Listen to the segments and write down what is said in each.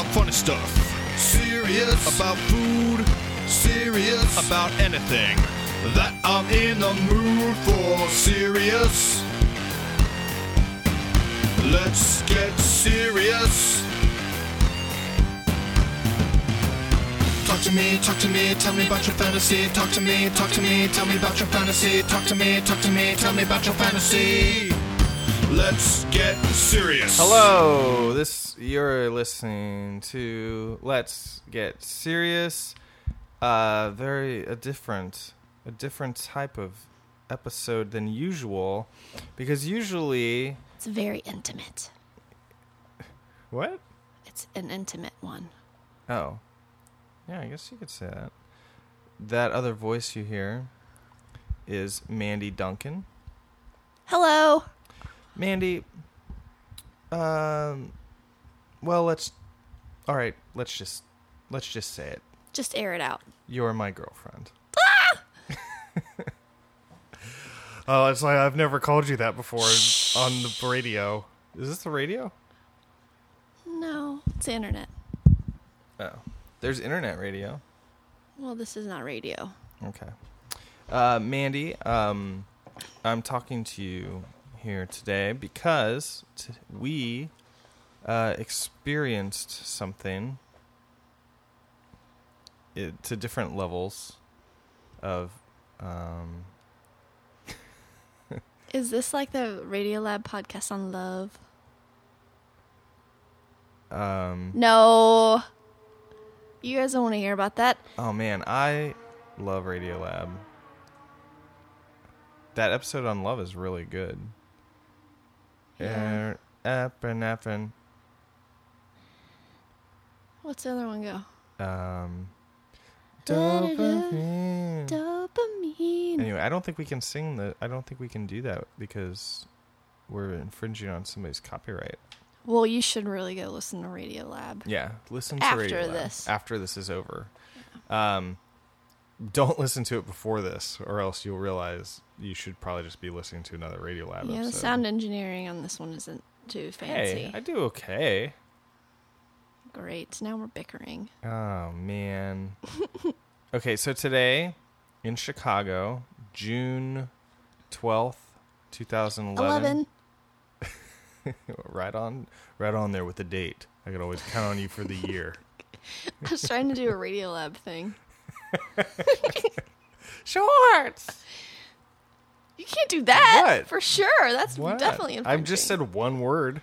about funny stuff, serious about food, serious about anything that I'm in the mood for. Serious. Let's get serious. Talk to me, talk to me, tell me about your fantasy. Talk to me, talk to me, tell me about your fantasy. Talk to me, talk to me, tell me about your fantasy. Let's get serious. Hello, you're listening to Let's Get Serious. A different type of episode than usual, because usually it's very intimate. What? It's an intimate one. Oh. Yeah, I guess you could say that. That other voice you hear is Mandy Duncan. Hello. Mandy, let's just say it. Just air it out. You're my girlfriend. Ah! Oh, it's like I've never called you that before on the radio. Is this the radio? No, it's the internet. Oh. There's internet radio. Well, this is not radio. Okay. Mandy, I'm talking to you here today because we experienced something to different levels of... Is this like the Radiolab podcast on love? No. You guys don't want to hear about that. Oh, man. I love Radiolab. That episode on love is really good. Yeah. What's the other one go? Dopamine. Anyway, I don't think we can do that because we're infringing on somebody's copyright. Well, you should really go listen to Radiolab. Yeah, listen to Radiolab after this is over. Yeah. Don't listen to it before this, or else you'll realize you should probably just be listening to another Radiolab episode. Yeah, the sound engineering on this one isn't too fancy. Hey, I do okay. Great, now we're bickering. Oh, man. Okay, so today in Chicago, June 12th, 2011... Right on there with the date. I could always count on you for the year. I was trying to do a Radiolab thing. Shorts! You can't do that. What? For sure. That's what? Definitely infringing. I've just said one word.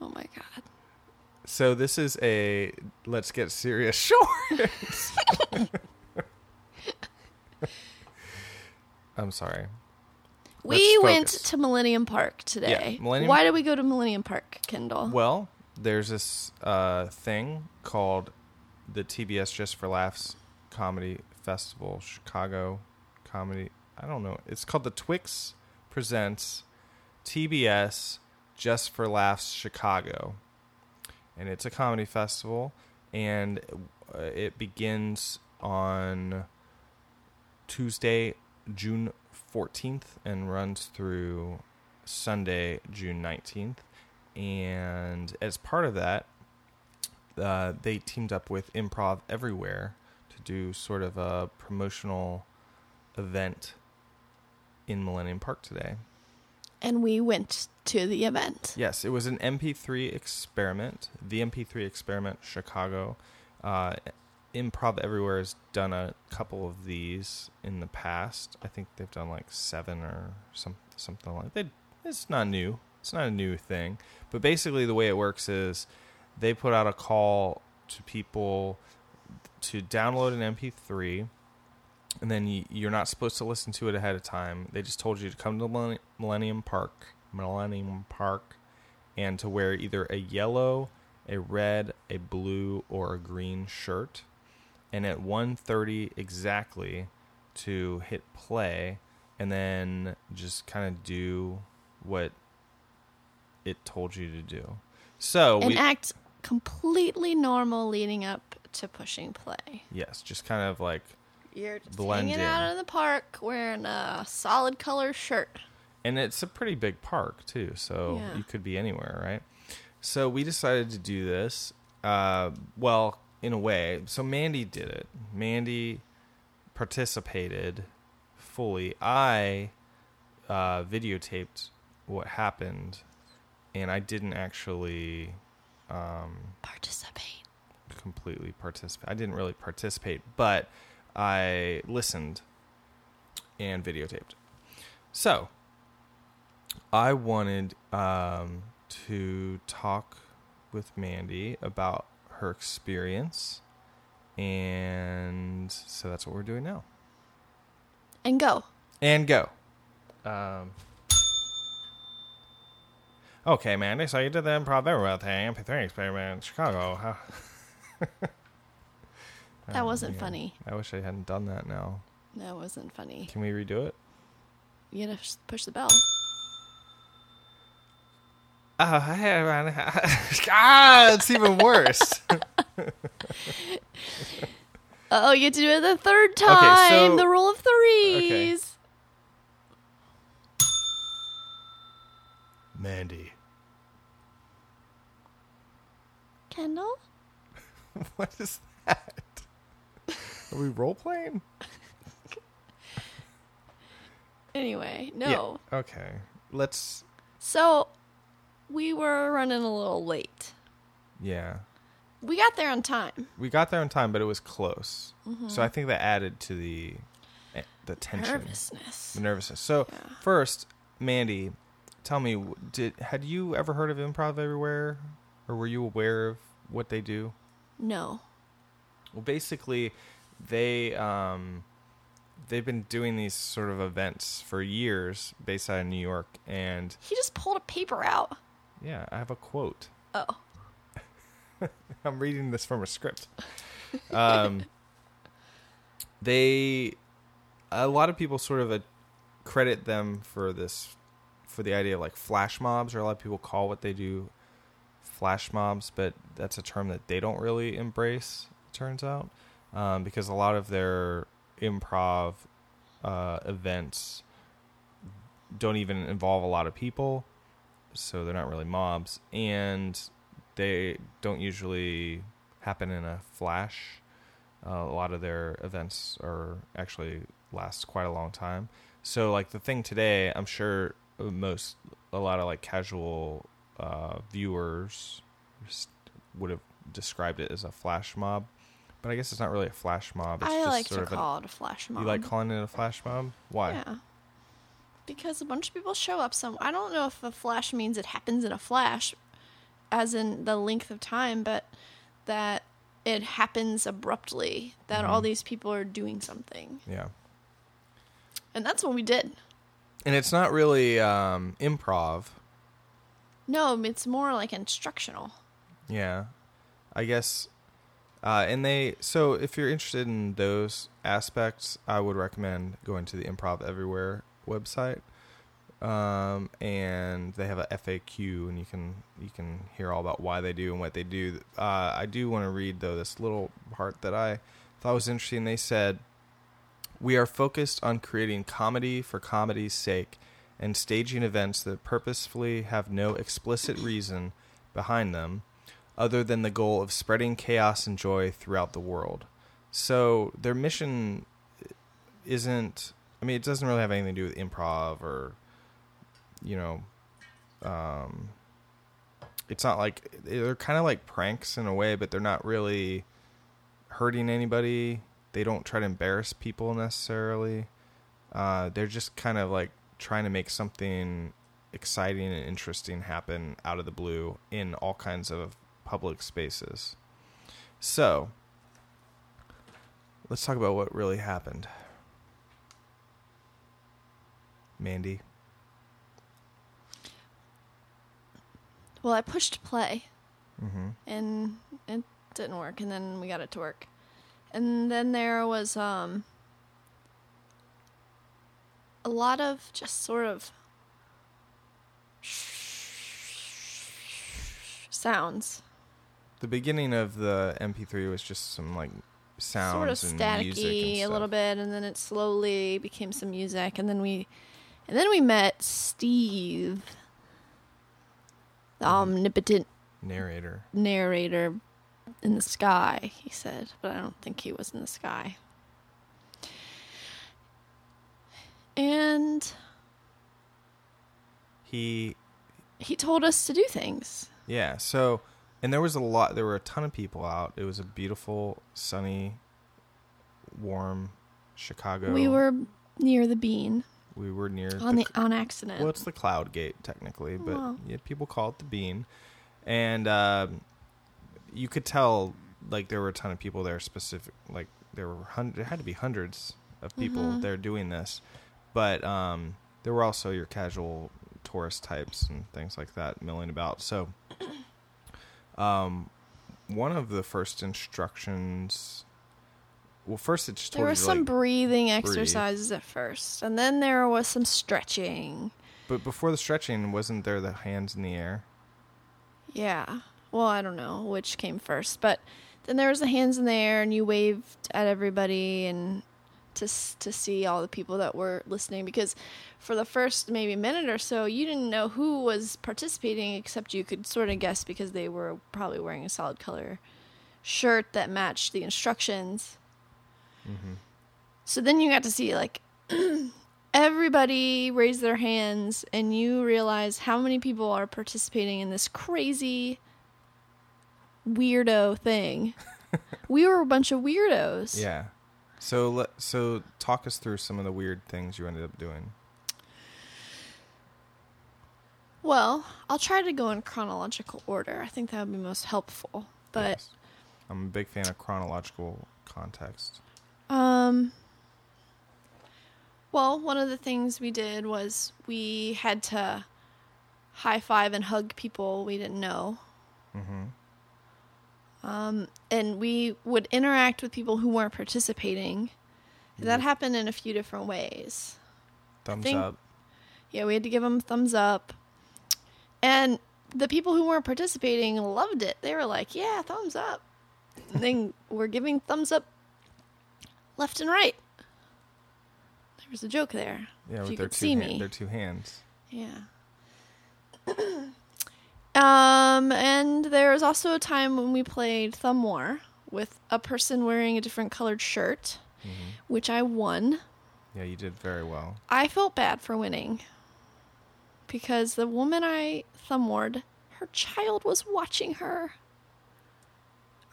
Oh, my God. So this is a Let's Get Serious Shorts. I'm sorry. We went to Millennium Park today. Yeah, Why did we go to Millennium Park, Kendall? Well, there's this thing called the TBS Just for Laughs Comedy Festival, Chicago Comedy. I don't know. It's called the Twix Presents TBS Just for Laughs Chicago. And it's a comedy festival, and it begins on Tuesday, June 14th, and runs through Sunday, June 19th. And as part of that, they teamed up with Improv Everywhere to do sort of a promotional event in Millennium Park today. And we went to the event. Yes, it was an MP3 experiment. The MP3 experiment, Chicago. Improv Everywhere has done a couple of these in the past. I think they've done like 7 or something like that. It's not new. It's not a new thing. But basically the way it works is they put out a call to people to download an MP3, and then you're not supposed to listen to it ahead of time. They just told you to come to Millennium Park, and to wear either a yellow, a red, a blue, or a green shirt. And at 1:30 exactly to hit play and then just kind of do what it told you to do. So we act completely normal leading up to pushing play. Yes, just kind of like you're just blend hanging out in the park wearing a solid color shirt. And it's a pretty big park too, so yeah. You could be anywhere, right? So we decided to do this Well, in a way. So Mandy did it. Mandy participated fully. I videotaped what happened, and I didn't actually participate. Completely participate. I didn't really participate, but I listened and videotaped. So I wanted to talk with Mandy about her experience, and so that's what we're doing now. And go. Okay, Mandy, so you did the Improv Everywhere thing, MP3 experiment in Chicago. How? That wasn't funny. I wish I hadn't done that now. That wasn't funny. Can we redo it? You gotta push the bell. It's even worse. Oh, you have to do it the third time. Okay, so, the rule of threes. Okay. Mandy. Kendall? What is that? Are we role playing? Anyway, no. Yeah. Okay. So, we were running a little late. Yeah. We got there on time. But it was close. Mm-hmm. So I think that added to the tension, the nervousness. So First, Mandy, tell me, had you ever heard of Improv Everywhere, or were you aware of what they do? No. Well, basically, they've been doing these sort of events for years, based out of New York, and he just pulled a paper out. Yeah, I have a quote. Oh. I'm reading this from a script. A lot of people sort of credit them for the idea of like flash mobs, or a lot of people call what they do flash mobs, but that's a term that they don't really embrace, it turns out, because a lot of their improv events don't even involve a lot of people, so they're not really mobs, and they don't usually happen in a flash. A lot of their events are actually last quite a long time. So, like, the thing today, I'm sure a lot of like casual viewers would have described it as a flash mob, but I guess it's not really a flash mob. It's I just like to call it a flash mob. You like calling it a flash mob? Why? Yeah. Because a bunch of people show up. I don't know if a flash means it happens in a flash, as in the length of time, but that it happens abruptly, that all these people are doing something. Yeah. And that's what we did. And it's not really improv. No, it's more like instructional. Yeah. I guess, so if you're interested in those aspects, I would recommend going to the Improv Everywhere website. And they have a FAQ, and you can hear all about why they do and what they do. I do want to read, though, this little part that I thought was interesting. They said, "We are focused on creating comedy for comedy's sake and staging events that purposefully have no explicit reason behind them other than the goal of spreading chaos and joy throughout the world." So their mission it doesn't really have anything to do with improv or, you know, it's not like, they're kind of like pranks in a way, but they're not really hurting anybody. They don't try to embarrass people necessarily. They're just kind of like trying to make something exciting and interesting happen out of the blue in all kinds of public spaces. So let's talk about what really happened. Mandy. Well, I pushed play, and it didn't work, and then we got it to work. And then there was a lot of just sort of sounds. The beginning of the MP3 was just some, like, sounds sort of and staticky music and a little bit, and then it slowly became some music, and then we met Steve, the omnipotent narrator in the sky, he said, but I don't think he was in the sky. And he told us to do things. Yeah, so, and there were a ton of people out. It was a beautiful, sunny, warm Chicago. We were near the Bean. We were near... on accident. Well, it's the Cloud Gate, technically, but people call it the Bean. And you could tell, like, there were a ton of people there specific. Like, there had to be hundreds of people there doing this. But there were also your casual tourist types and things like that milling about. So one of the first instructions... Well, first it just told you. There were some breathing exercises at first, and then there was some stretching. But before the stretching, wasn't there the hands in the air? Yeah. Well, I don't know which came first, but then there was the hands in the air, and you waved at everybody, and to see all the people that were listening, because for the first maybe minute or so, you didn't know who was participating, except you could sort of guess because they were probably wearing a solid color shirt that matched the instructions. Mm-hmm. So then you got to see, like, everybody raise their hands, and you realize how many people are participating in this crazy weirdo thing. We were a bunch of weirdos. Yeah. So talk us through some of the weird things you ended up doing. Well, I'll try to go in chronological order. I think that would be most helpful. But yes. I'm a big fan of chronological context. Well, one of the things we did was we had to high five and hug people we didn't know. Mm-hmm. And we would interact with people who weren't participating. Yeah. That happened in a few different ways. Thumbs up. Yeah, we had to give them a thumbs up. And the people who weren't participating loved it. They were like, yeah, thumbs up. And then we're giving thumbs up left and right. There was a joke there. Yeah, with their two hands. Yeah. And there was also a time when we played Thumb War with a person wearing a different colored shirt, which I won. Yeah, you did very well. I felt bad for winning because the woman I thumb warred, her child was watching her.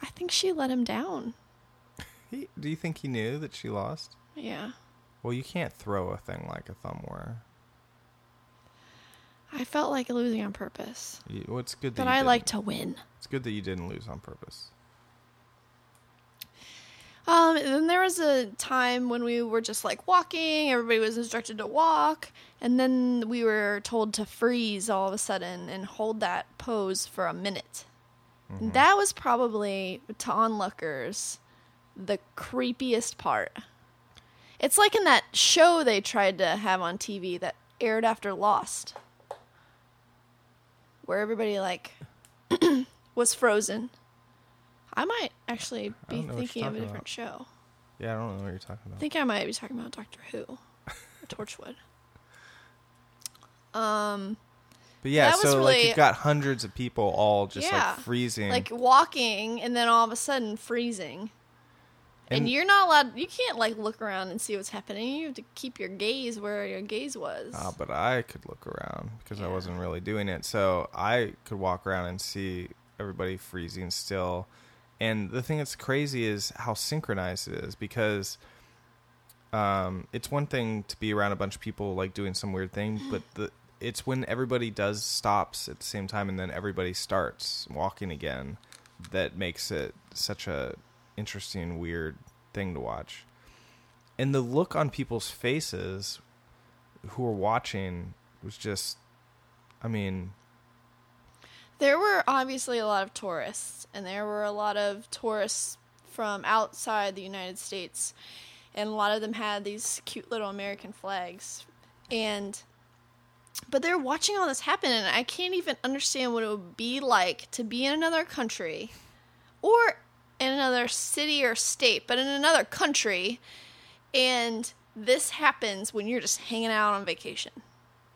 I think she let him down. Do you think he knew that she lost? Yeah. Well, you can't throw a thing like a thumb war. I felt like losing on purpose. Well, it's good that but you I didn't. Like to win. It's good that you didn't lose on purpose. And then there was a time when we were just like walking. Everybody was instructed to walk. And then we were told to freeze all of a sudden and hold that pose for a minute. Mm-hmm. That was probably, to onlookers, the creepiest part. It's like in that show they tried to have on TV that aired after Lost, where everybody like was frozen. I might actually be thinking of a different show. Yeah, I don't know what you're talking about. I think I might be talking about Doctor Who or Torchwood. But yeah, so really, like, you've got hundreds of people all just like freezing. Like walking and then all of a sudden freezing. And you're not allowed, you can't like look around and see what's happening. You have to keep your gaze where your gaze was. But I could look around because I wasn't really doing it. So I could walk around and see everybody freezing still. And the thing that's crazy is how synchronized it is, because it's one thing to be around a bunch of people like doing some weird thing, but it's when everybody stops at the same time and then everybody starts walking again that makes it such a interesting, weird thing to watch. And the look on people's faces who were watching was just, I mean, there were obviously a lot of tourists, and there were a lot of tourists from outside the United States, and a lot of them had these cute little American flags, but they're watching all this happen, and I can't even understand what it would be like to be in another country or in another city or state, but in another country, and this happens when you're just hanging out on vacation.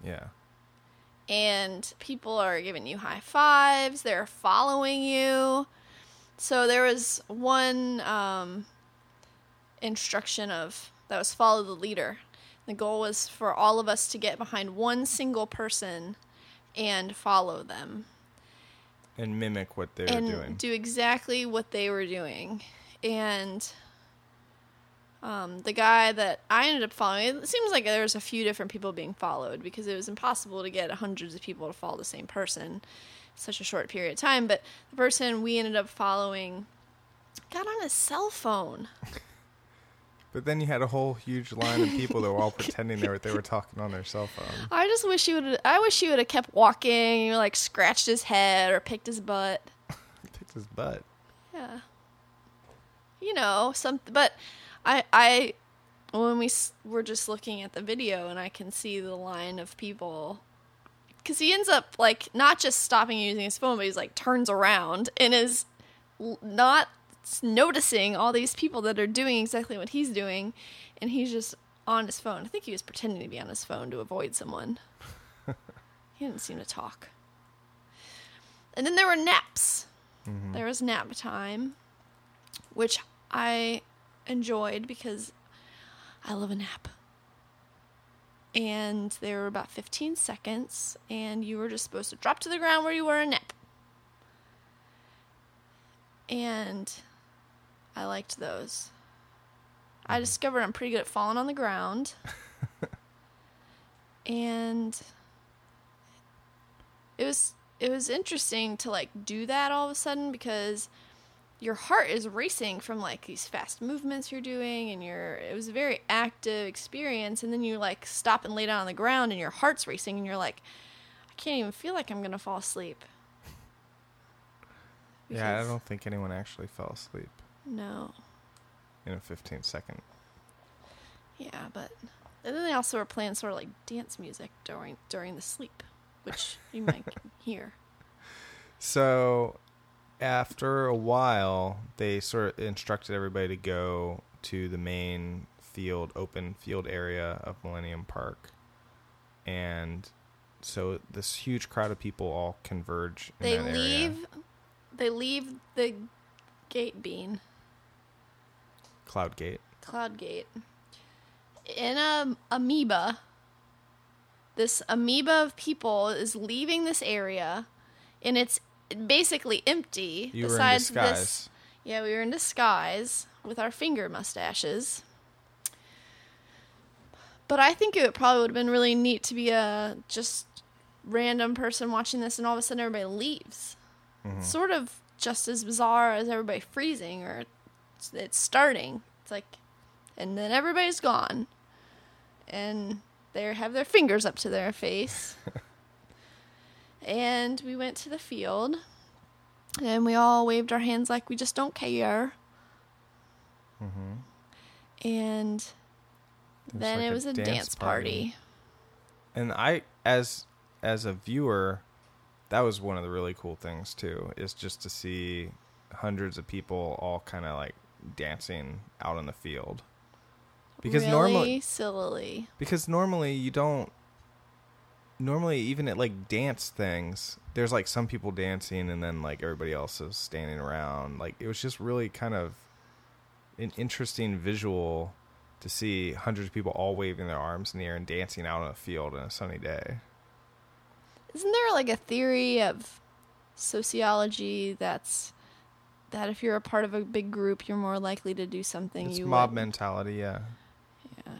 Yeah. And people are giving you high fives, they're following you. So there was one instruction of that was follow the leader. The goal was for all of us to get behind one single person and follow them. And mimic what they were doing. And do exactly what they were doing. And the guy that I ended up following, it seems like there was a few different people being followed because it was impossible to get hundreds of people to follow the same person in such a short period of time. But the person we ended up following got on his cell phone. But then you had a whole huge line of people that were all pretending they were talking on their cell phone. I just wish he would. I wish he would have kept walking, or like scratched his head or picked his butt. Picked his butt. Yeah. You know something, but I when we were just looking at the video and I can see the line of people because he ends up like not just stopping using his phone, but he's like turns around and is not. Noticing all these people that are doing exactly what he's doing, and he's just on his phone. I think he was pretending to be on his phone to avoid someone. He didn't seem to talk. And then there were naps. Mm-hmm. There was nap time, which I enjoyed because I love a nap. And they were about 15 seconds, and you were just supposed to drop to the ground where you were and nap. And I liked those. I discovered I'm pretty good at falling on the ground. And it was interesting to like do that all of a sudden because your heart is racing from like these fast movements you're doing and it was a very active experience, and then you like stop and lay down on the ground and your heart's racing and you're like, I can't even feel like I'm going to fall asleep. Because yeah, I don't think anyone actually fell asleep. No. In a 15-second. Yeah, but... And then they also were playing sort of like dance music during the sleep, which you might hear. So, after a while, they sort of instructed everybody to go to the main field, open field area of Millennium Park. And so this huge crowd of people all converge in that area. They leave the gate bean. Cloud Gate. Cloud Gate. In an amoeba. This amoeba of people is leaving this area, and it's basically empty. You besides were in disguise. This, yeah, we were in disguise with our finger mustaches. But I think it probably would have been really neat to be a just random person watching this, and all of a sudden everybody leaves. Mm-hmm. Sort of just as bizarre as everybody freezing, or it's starting. It's like, and then everybody's gone, and they have their fingers up to their face. And we went to the field, and we all waved our hands like we just don't care. Mm-hmm. And then like it was a dance party. And I, as a viewer. That was one of the really cool things, too, is just to see hundreds of people all kind of, like, dancing out on the field. Because really normally, sillily. Because normally you don't... Normally, even at, like, dance things, there's, like, some people dancing and then, like, everybody else is standing around. Like, it was just really kind of an interesting visual to see hundreds of people all waving their arms in the air and dancing out on a field on a sunny day. Isn't there, like, a theory of sociology that if you're a part of a big group, you're more likely to do something it's you mob wouldn't. Mentality, yeah. Yeah.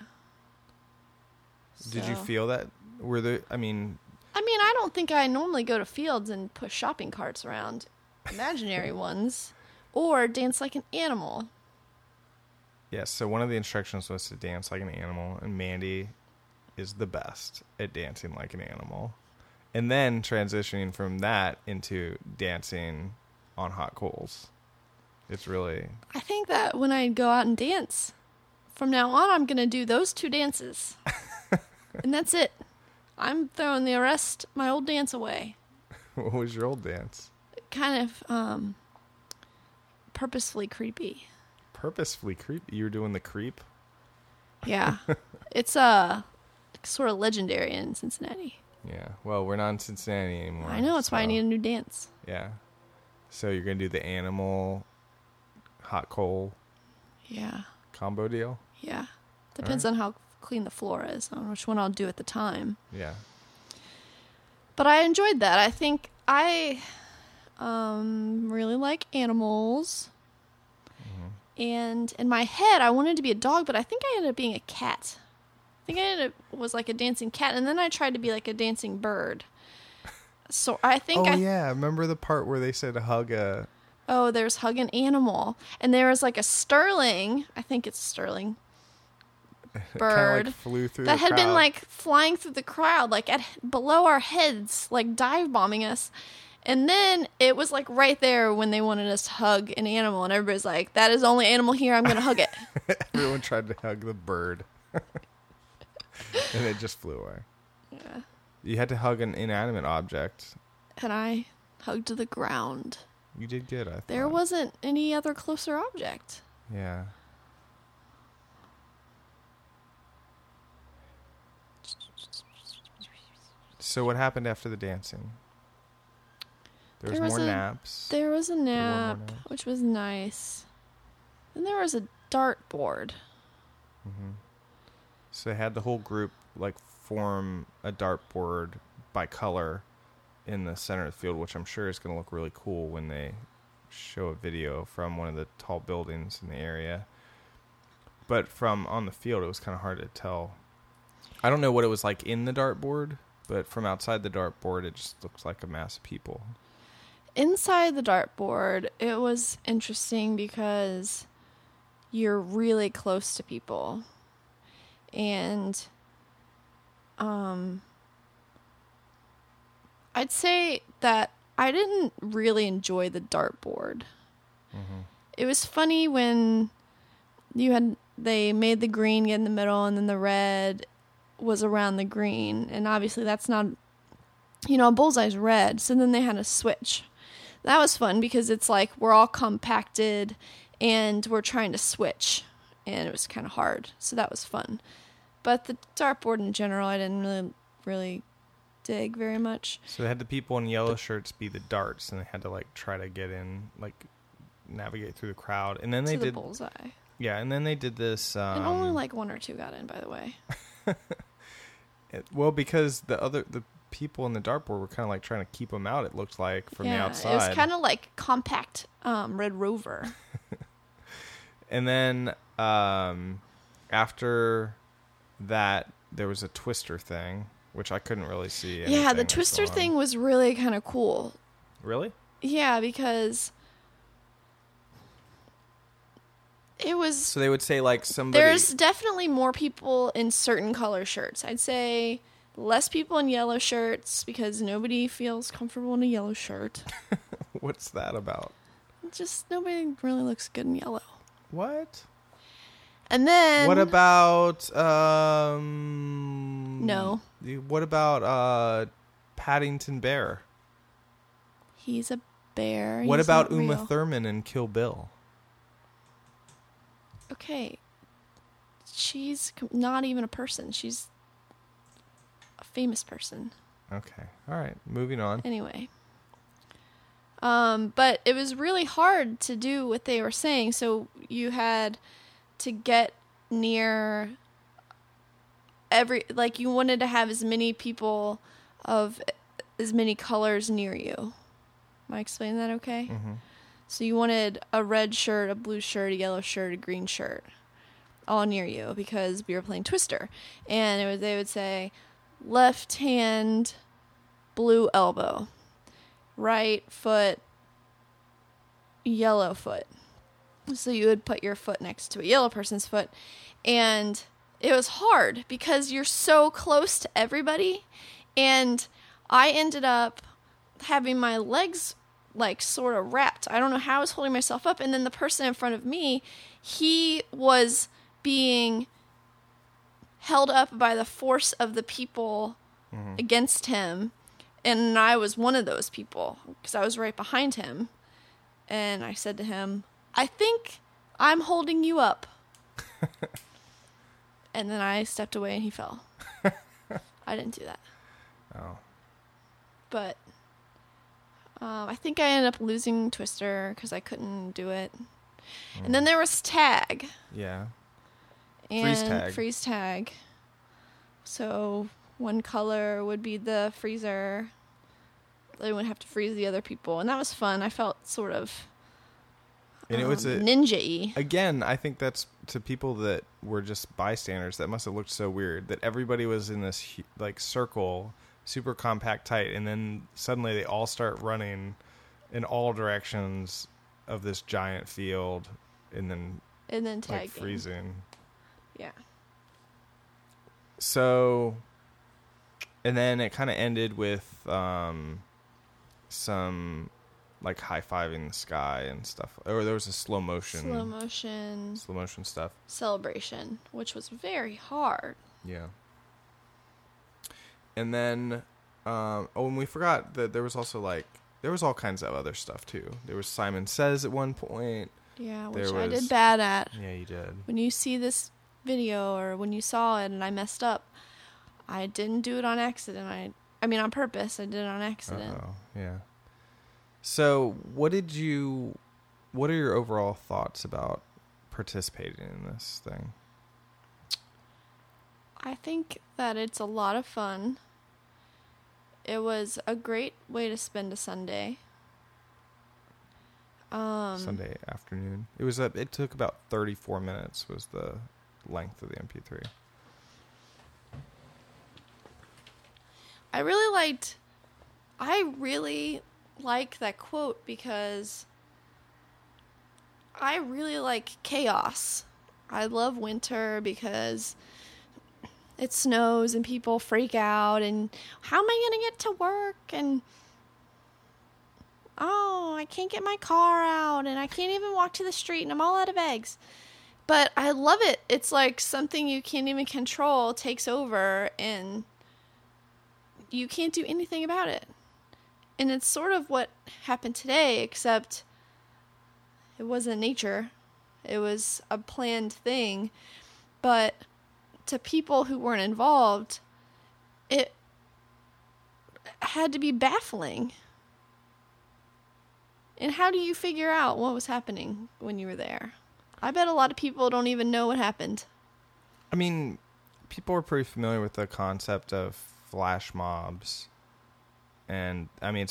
Did you feel that? Were there, I mean, I don't think I normally go to fields and push shopping carts around, imaginary ones, or dance like an animal. Yes, yeah, so one of the instructions was to dance like an animal, and Mandy is the best at dancing like an animal. And then transitioning from that into dancing on hot coals. It's really... I think that when I go out and dance, from now on, I'm going to do those two dances. And that's it. I'm throwing my old dance away. What was your old dance? Kind of purposefully creepy. Purposefully creepy? You were doing the creep? Yeah. It's sort of legendary in Cincinnati. Yeah, well, we're not in Cincinnati anymore. I know, that's why I need a new dance. Yeah. So you're going to do the animal hot coal combo deal? Yeah. Depends on how clean the floor is, on which one I'll do at the time. Yeah. But I enjoyed that. I think I really like animals. Mm-hmm. And in my head, I wanted to be a dog, but I think I ended up being a cat. I think I ended up was like a dancing cat, and then I tried to be like a dancing bird. So I think remember the part where they said hug a... Oh, there's hug an animal. And there was like a sterling, I think it's sterling, bird like flew through that had crowd. Been like flying through the crowd, like at below our heads, like dive bombing us. And then it was like right there when they wanted us to hug an animal, and everybody's like, "That is the only animal here. I'm going to hug it." Everyone tried to hug the bird, and it just flew away. Yeah, you had to hug an inanimate object, and I hugged the ground. You did good. I thought there wasn't any other closer object. Yeah. So what happened after the dancing? There was more naps. There was a nap, which was nice. Then there was a dartboard. Mm-hmm. So they had the whole group like form a dartboard by color in the center of the field, which I'm sure is going to look really cool when they show a video from one of the tall buildings in the area. But from on the field, it was kind of hard to tell. I don't know what it was like in the dartboard. But from outside the dartboard, it just looks like a mass of people. Inside the dartboard, it was interesting because you're really close to people. And I'd say that I didn't really enjoy the dartboard. Mm-hmm. It was funny when they made the green get in the middle and then the red was around the green, and obviously that's not, a bullseye's red, so then they had a switch. That was fun because it's like we're all compacted and we're trying to switch, and it was kind of hard, so that was fun. But the dartboard in general, I didn't really dig very much. So they had the people in yellow shirts be the darts, and they had to like try to get in, like navigate through the crowd, and then they did the bullseye. Yeah, and then they did this. And only like one or two got in, by the way. Well, because the people in the dartboard were kind of like trying to keep them out, it looked like, from the outside. It was kind of like compact Red Rover. And then after that, there was a twister thing, which I couldn't really see. Yeah, the twister thing was really kind of cool. Really? Yeah, because... It was... So they would say, like, somebody... There's definitely more people in certain color shirts. I'd say less people in yellow shirts because nobody feels comfortable in a yellow shirt. What's that about? Just nobody really looks good in yellow. What? And then... What about... No. What about Paddington Bear? He's a bear. What about Uma Thurman in Kill Bill? Okay, she's not even a person. She's a famous person. Okay, all right, moving on. Anyway, but it was really hard to do what they were saying, so you had to get near you wanted to have as many people of as many colors near you. Am I explaining that okay? Mm-hmm. So you wanted a red shirt, a blue shirt, a yellow shirt, a green shirt, all near you because we were playing Twister. And they would say, left hand, blue elbow, right foot, yellow foot. So you would put your foot next to a yellow person's foot. And it was hard because you're so close to everybody. And I ended up having my legs like sort of wrapped. I don't know how I was holding myself up. And then the person in front of me, he was being held up by the force of the people against him. And I was one of those people because I was right behind him. And I said to him, I think I'm holding you up. And then I stepped away and he fell. I didn't do that. Oh. But... I think I ended up losing Twister because I couldn't do it. And then there was tag. Yeah. And freeze tag. Freeze tag. So one color would be the freezer. They would have to freeze the other people. And that was fun. I felt sort of and it was ninja-y. Again, I think that's to people that were just bystanders. That must have looked so weird that everybody was in this like circle, super compact, tight. And then suddenly they all start running in all directions of this giant field and then tagging. Like freezing. Yeah. So, and then it kind of ended with some like high-fiving the sky and stuff. Or there was a slow motion stuff. Celebration, which was very hard. Yeah. And then, and we forgot that there was also like, there was all kinds of other stuff too. There was Simon Says at one point. Yeah, which I did bad at. Yeah, you did. When you see this video or when you saw it and I messed up, I didn't do it on accident. I mean, on purpose. I did it on accident. Oh, yeah. So, what are your overall thoughts about participating in this thing? I think that it's a lot of fun. It was a great way to spend a Sunday. Sunday afternoon. It was it took about 34 minutes was the length of the MP3. I really like that quote because I really like chaos. I love winter because it snows and people freak out and how am I going to get to work and oh, I can't get my car out and I can't even walk to the street and I'm all out of eggs. But I love it. It's like something you can't even control takes over and you can't do anything about it. And it's sort of what happened today, except it wasn't nature. It was a planned thing. But to people who weren't involved, it had to be baffling. And how do you figure out what was happening when you were there? I bet a lot of people don't even know what happened. I mean, people are pretty familiar with the concept of flash mobs. And, I mean,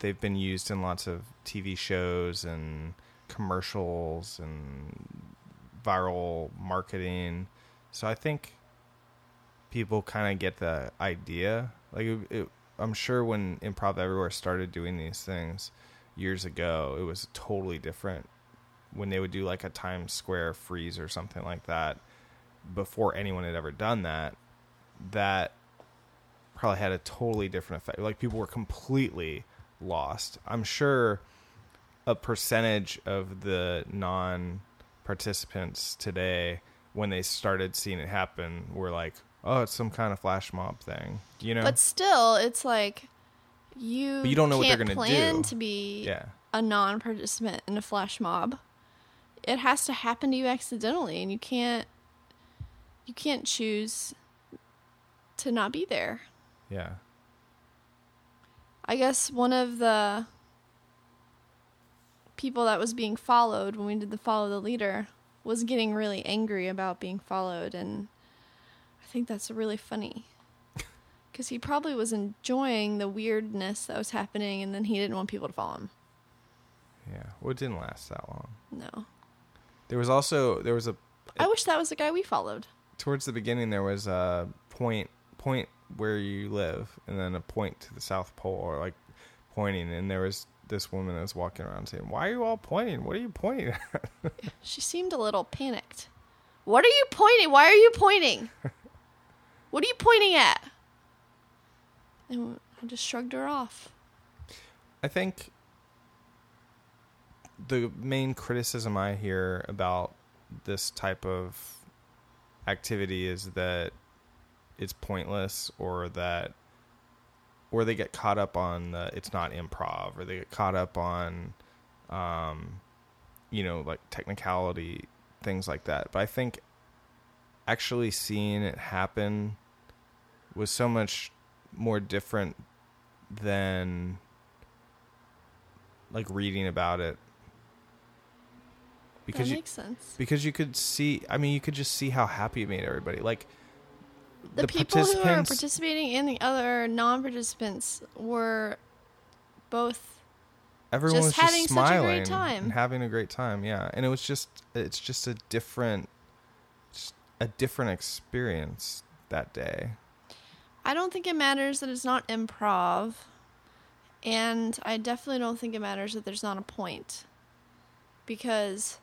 they've been used in lots of TV shows and commercials and viral marketing. So I think people kind of get the idea. Like, I'm sure when Improv Everywhere started doing these things years ago, it was totally different when they would do, like, a Times Square freeze or something like that before anyone had ever done that. That probably had a totally different effect. Like, people were completely lost. I'm sure a percentage of the non-participants today, when they started seeing it happen, were like, oh, it's some kind of flash mob thing, you know? But still, it's like, you don't know what they're going to do. Plan to be a non-participant in a flash mob. It has to happen to you accidentally, and you can't choose to not be there. Yeah. I guess one of the people that was being followed when we did the follow the leader was getting really angry about being followed, and I think that's really funny because he probably was enjoying the weirdness that was happening, and then he didn't want people to follow him. Yeah, well, it didn't last that long. No. There was I wish that was the guy we followed. Towards the beginning, there was a point where you live, and then a point to the South Pole, or like pointing, and there was this woman that was walking around saying, why are you all pointing? What are you pointing at? She seemed a little panicked. What are you pointing? Why are you pointing? What are you pointing at? And I just shrugged her off. I think the main criticism I hear about this type of activity is that it's pointless, or they get caught up on it's not improv, or they get caught up on, like technicality, things like that. But I think actually seeing it happen was so much more different than like reading about it. because that makes sense. Because you could see, I mean, you could just see how happy it made everybody. Like the people who are participating and the other non-participants were both. Everyone was just smiling, such a great time. And having a great time. Yeah, and it was just, it's just a different experience that day. I don't think it matters that it's not improv, and I definitely don't think it matters that there's not a point, because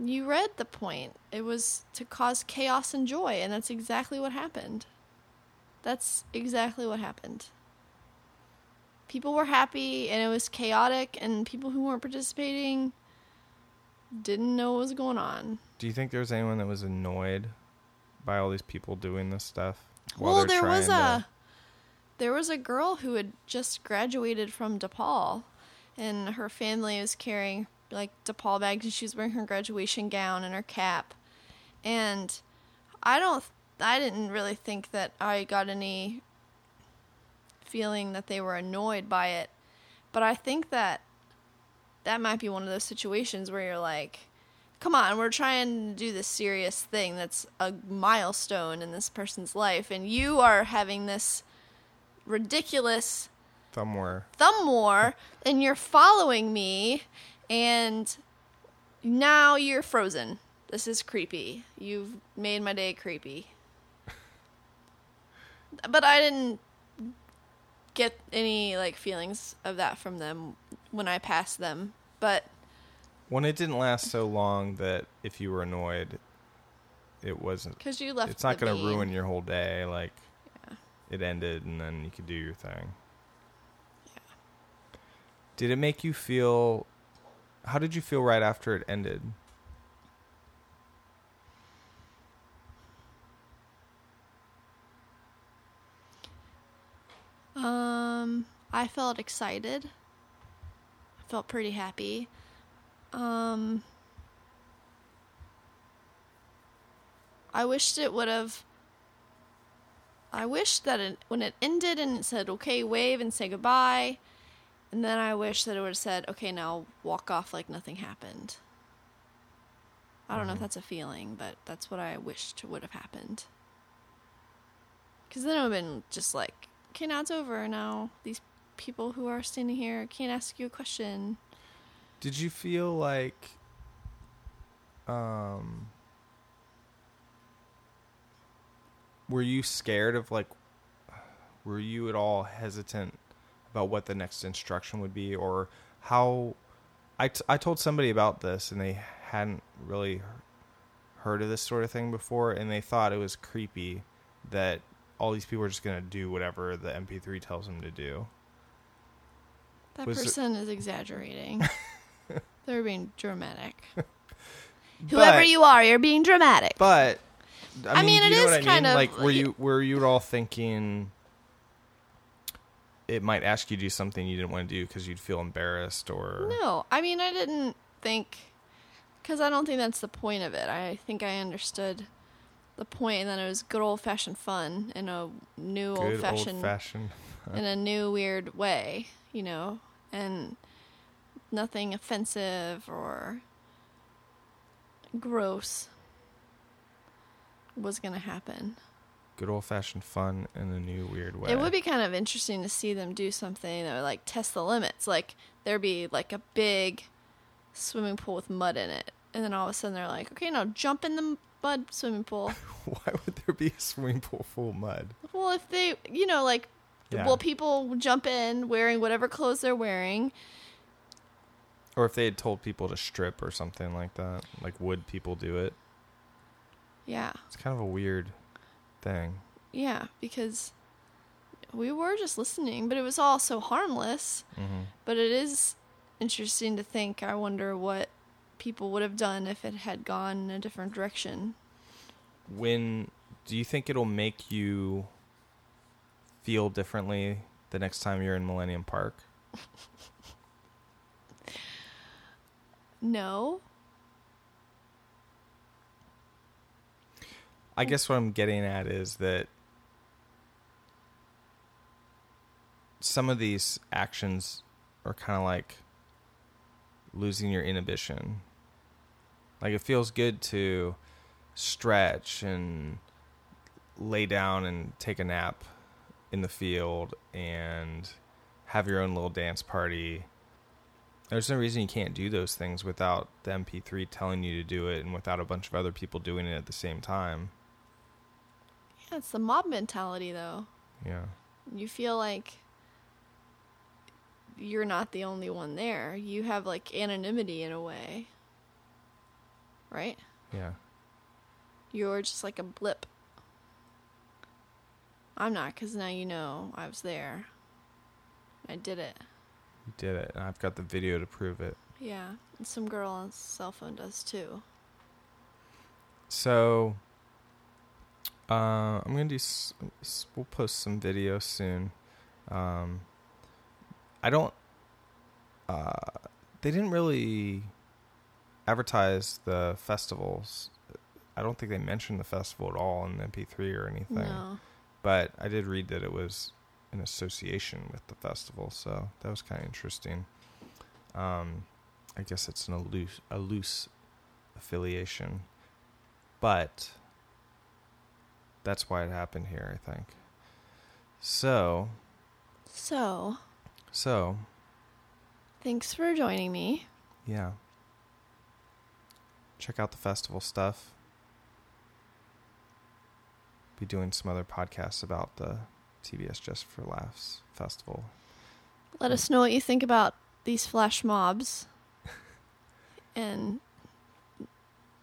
you read the point. It was to cause chaos and joy, and that's exactly what happened. People were happy, and it was chaotic, and people who weren't participating didn't know what was going on. Do you think there was anyone that was annoyed by all these people doing this stuff? Well, there was a girl who had just graduated from DePaul, and her family was carrying like DePaul bags, and she was wearing her graduation gown and her cap. And I didn't really think that I got any feeling that they were annoyed by it, but I think that might be one of those situations where you're like, come on, we're trying to do this serious thing that's a milestone in this person's life, and you are having this ridiculous thumb war, and you're following me, and now you're frozen. This is creepy. You've made my day creepy. But I didn't get any like feelings of that from them when I passed them, but... When it didn't last so long that if you were annoyed, it wasn't... Because you left. It's not going to ruin your whole day. Like, yeah. It ended, and then you could do your thing. Yeah. Did it make you feel... How did you feel right after it ended? I felt excited. I felt pretty happy. I wished that when it ended and it said, okay, wave and say goodbye. And then I wish that it would have said, okay, now walk off like nothing happened. I don't know if that's a feeling, but that's what I wished would have happened. Because then it would have been just like, okay, now it's over. Now these people who are standing here can't ask you a question. Did you feel like, were you scared of, like, were you at all hesitant about what the next instruction would be, or how, I told somebody about this, and they hadn't really heard of this sort of thing before, and they thought it was creepy that all these people are just going to do whatever the MP3 tells them to do. That person is exaggerating. They're being dramatic. Whoever you are, you're being dramatic. But I mean it is kind of like, were you at all thinking it might ask you to do something you didn't want to do because you'd feel embarrassed or? No, I mean, I didn't think, because I don't think that's the point of it. I think I understood the point, and then it was good old fashioned fun in a new in a new weird way, you know, and nothing offensive or gross was going to happen. Good old-fashioned fun in a new weird way. It would be kind of interesting to see them do something that would, like, test the limits. Like, there'd be, like, a big swimming pool with mud in it, and then all of a sudden they're like, okay, now jump in the mud swimming pool. Why would there be a swimming pool full of mud? Well, if they, you know, like, yeah. Well, people jump in wearing whatever clothes they're wearing. Or if they had told people to strip or something like that. Like, would people do it? Yeah. It's kind of a weird thing. Yeah, because we were just listening, but it was all so harmless. Mm-hmm. But it is interesting to think, I wonder what people would have done if it had gone in a different direction. When do you think it'll make you feel differently the next time you're in Millennium Park? No. I guess what I'm getting at is that some of these actions are kind of like losing your inhibition. Like, it feels good to stretch and lay down and take a nap in the field and have your own little dance party. There's no reason you can't do those things without the MP3 telling you to do it and without a bunch of other people doing it at the same time. Yeah, it's the mob mentality, though. Yeah. You feel like you're not the only one there. You have, like, anonymity in a way. Right? Yeah. You're just like a blip. I'm not, because now you know I was there. I did it. You did it, and I've got the video to prove it. Yeah, and some girl on cell phone does too. So, I'm going to do... We'll post some video soon. I don't... they didn't really advertise the festivals. I don't think they mentioned the festival at all in the MP3 or anything. No. But I did read that it was... an association with the festival, so that was kind of interesting. I guess it's a loose affiliation, but that's why it happened here, I think. So thanks for joining me. Yeah, check out the festival stuff. Be doing some other podcasts about the TBS Just for Laughs Festival. Let us know what you think about these flash mobs and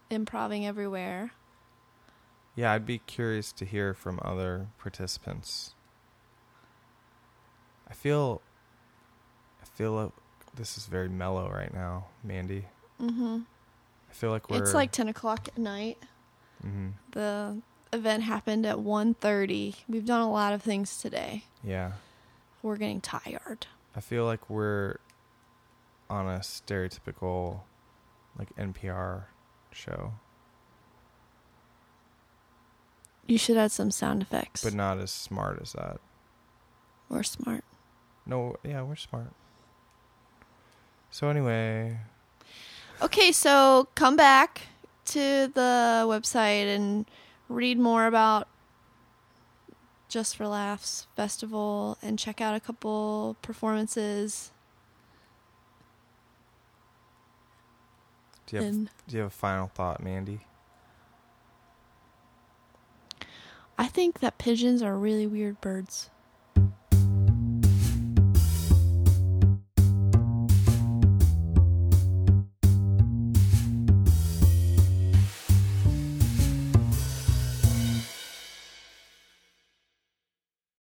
improving everywhere. Yeah, I'd be curious to hear from other participants. I feel like this is very mellow right now, Mandy. Mm-hmm. I feel like it's like 10 o'clock at night. Mm-hmm. The event happened at 1:30. We've done a lot of things today. Yeah. We're getting tired. I feel like we're on a stereotypical, like, NPR show. You should add some sound effects. But not as smart as that. We're smart. No, yeah, we're smart. So anyway. Okay, so come back to the website and read more about Just for Laughs Festival and check out a couple performances. Do you have a final thought, Mandy? I think that pigeons are really weird birds.